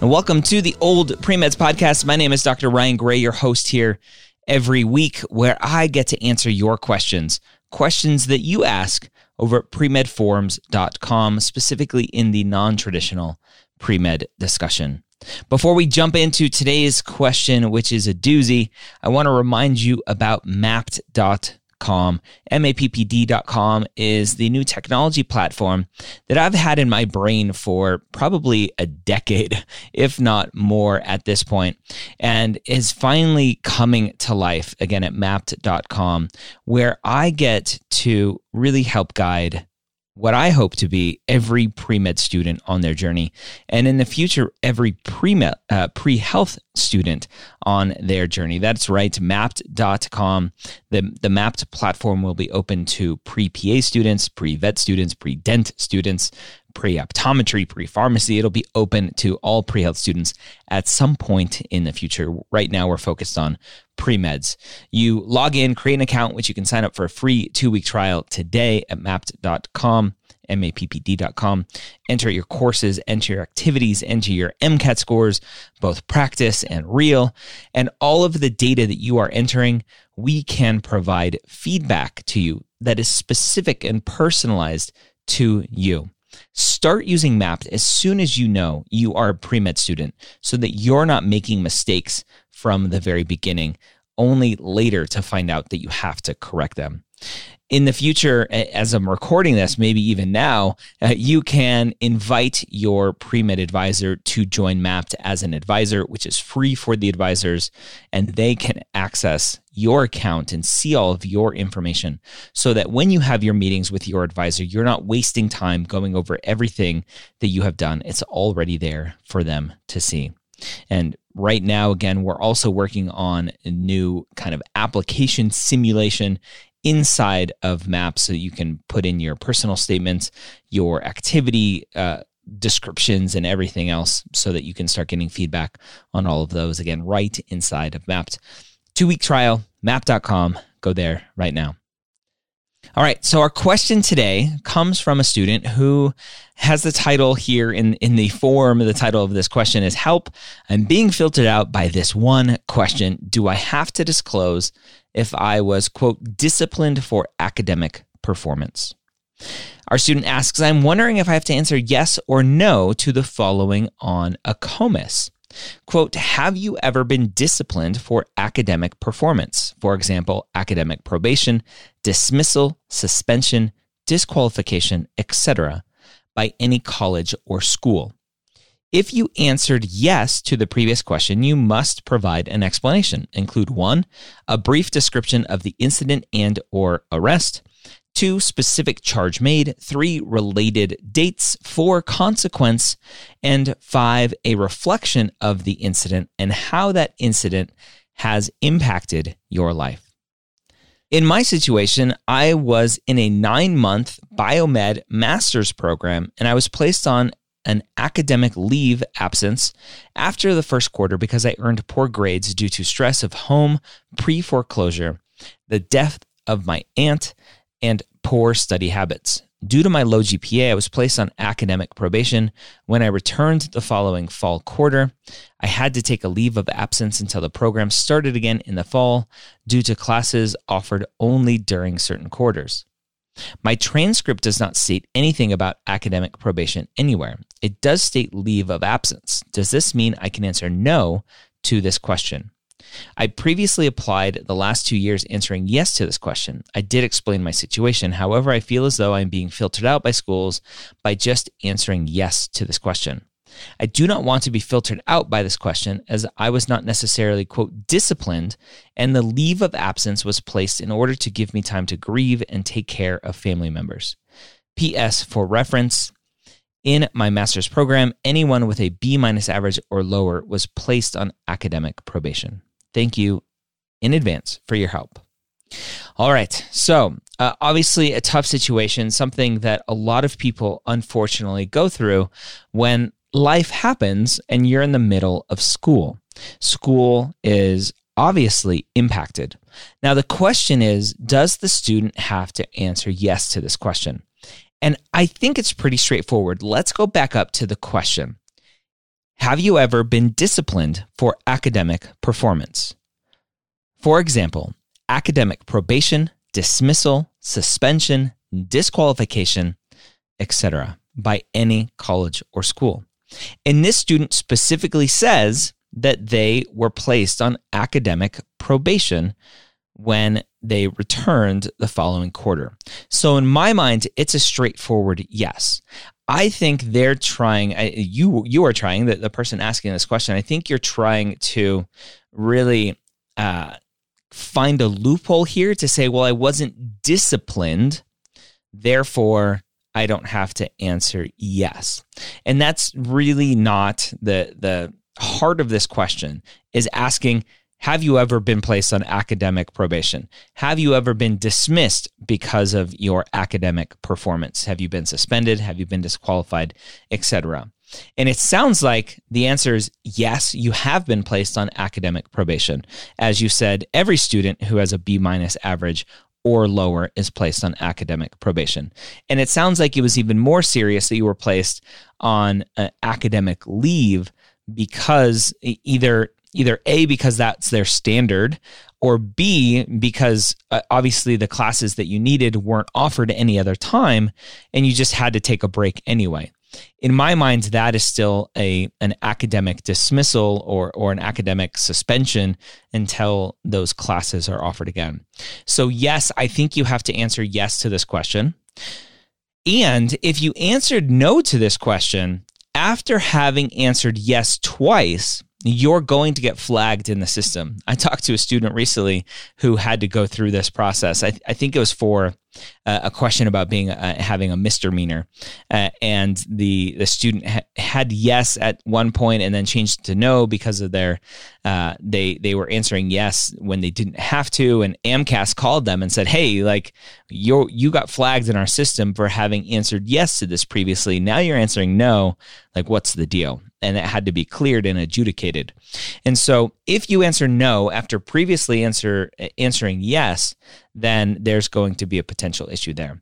And welcome to the Old Pre-Meds Podcast. My name is Dr. Ryan Gray, your host here every week, where I get to answer your questions that you ask over at premedforums.com, specifically in the non-traditional pre-med discussion. Before we jump into today's question, which is a doozy, I want to remind you about Mappd.com. Mappd.com is the new technology platform that I've had in my brain for probably a decade, if not more at this point, and is finally coming to life again at Mappd.com, where I get to really help guide what I hope to be every pre-med student on their journey, and in the future, every pre-health student on their journey. That's right, Mappd.com. The Mappd platform will be open to pre-PA students, pre-vet students, pre-dent students, pre-optometry, pre-pharmacy. It'll be open to all pre-health students at some point in the future. Right now, we're focused on pre-meds. You log in, create an account, which you can sign up for a free 2-week trial today at Mappd.com. mappd.com. Enter your courses, enter your activities, enter your MCAT scores, both practice and real, and all of the data that you are entering, we can provide feedback to you that is specific and personalized to you. Start using Mappd as soon as you know you are a pre-med student so that you're not making mistakes from the very beginning, only later to find out that you have to correct them. In the future, as I'm recording this, maybe even now, you can invite your pre-med advisor to join Mappd as an advisor, which is free for the advisors, and they can access your account and see all of your information so that when you have your meetings with your advisor, you're not wasting time going over everything that you have done. It's already there for them to see. And right now, again, we're also working on a new kind of application simulation inside of Mappd, so you can put in your personal statements, your activity descriptions, and everything else so that you can start getting feedback on all of those, again, right inside of Mappd. 2-week trial, Mappd.com. Go there right now. All right, so our question today comes from a student who has the title here in the form. The title of this question is, "Help, I'm being filtered out by this one question. Do I have to disclose if I was, quote, disciplined for academic performance?" Our student asks, "I'm wondering if I have to answer yes or no to the following on AACOMAS. Quote, have you ever been disciplined for academic performance? For example, academic probation, dismissal, suspension, disqualification, etc. by any college or school. If you answered yes to the previous question, you must provide an explanation. Include 1, a brief description of the incident and or arrest, 2, specific charge made, 3, related dates, 4, consequence, and 5, a reflection of the incident and how that incident has impacted your life. In my situation, I was in a 9-month biomed master's program, and I was placed on an academic leave absence after the first quarter because I earned poor grades due to stress of home, pre-foreclosure, the death of my aunt, and poor study habits. Due to my low GPA, I was placed on academic probation. When I returned the following fall quarter, I had to take a leave of absence until the program started again in the fall due to classes offered only during certain quarters. My transcript does not state anything about academic probation anywhere. It does state leave of absence. Does this mean I can answer no to this question? I previously applied the last 2 years answering yes to this question. I did explain my situation. However, I feel as though I'm being filtered out by schools by just answering yes to this question. I do not want to be filtered out by this question, as I was not necessarily, quote, disciplined, and the leave of absence was placed in order to give me time to grieve and take care of family members. P.S. for reference, In my master's program, anyone with a B- average or lower was placed on academic probation. Thank you in advance for your help. All right. So obviously a tough situation, something that a lot of people unfortunately go through when life happens and you're in the middle of school. School is obviously impacted. Now, the question is, does the student have to answer yes to this question? And I think it's pretty straightforward. Let's go back up to the question. Have you ever been disciplined for academic performance? For example, academic probation, dismissal, suspension, disqualification, etc., by any college or school. And this student specifically says that they were placed on academic probation when they returned the following quarter. So in my mind, it's a straightforward yes. I think they're trying, you are trying, the person asking this question, I think you're trying to really find a loophole here to say, well, I wasn't disciplined, therefore I don't have to answer yes. And that's really not the heart of this question, is asking, have you ever been placed on academic probation? Have you ever been dismissed because of your academic performance? Have you been suspended? Have you been disqualified, etc.? And it sounds like the answer is yes, you have been placed on academic probation. As you said, every student who has a B- average or lower is placed on academic probation. And it sounds like it was even more serious that you were placed on academic leave because either A, because that's their standard, or B, because obviously the classes that you needed weren't offered any other time and you just had to take a break anyway. In my mind, that is still an academic dismissal or an academic suspension until those classes are offered again. So yes, I think you have to answer yes to this question. And if you answered no to this question, after having answered yes twice, you're going to get flagged in the system. I talked to a student recently who had to go through this process. I think it was for a question about being having a misdemeanor. And the student had yes at one point and then changed to no because of their, they were answering yes when they didn't have to. And AMCAS called them and said, hey, like you got flagged in our system for having answered yes to this previously. Now you're answering no. Like, what's the deal? And it had to be cleared and adjudicated. And so if you answer no after previously answering yes, then there's going to be a potential issue there.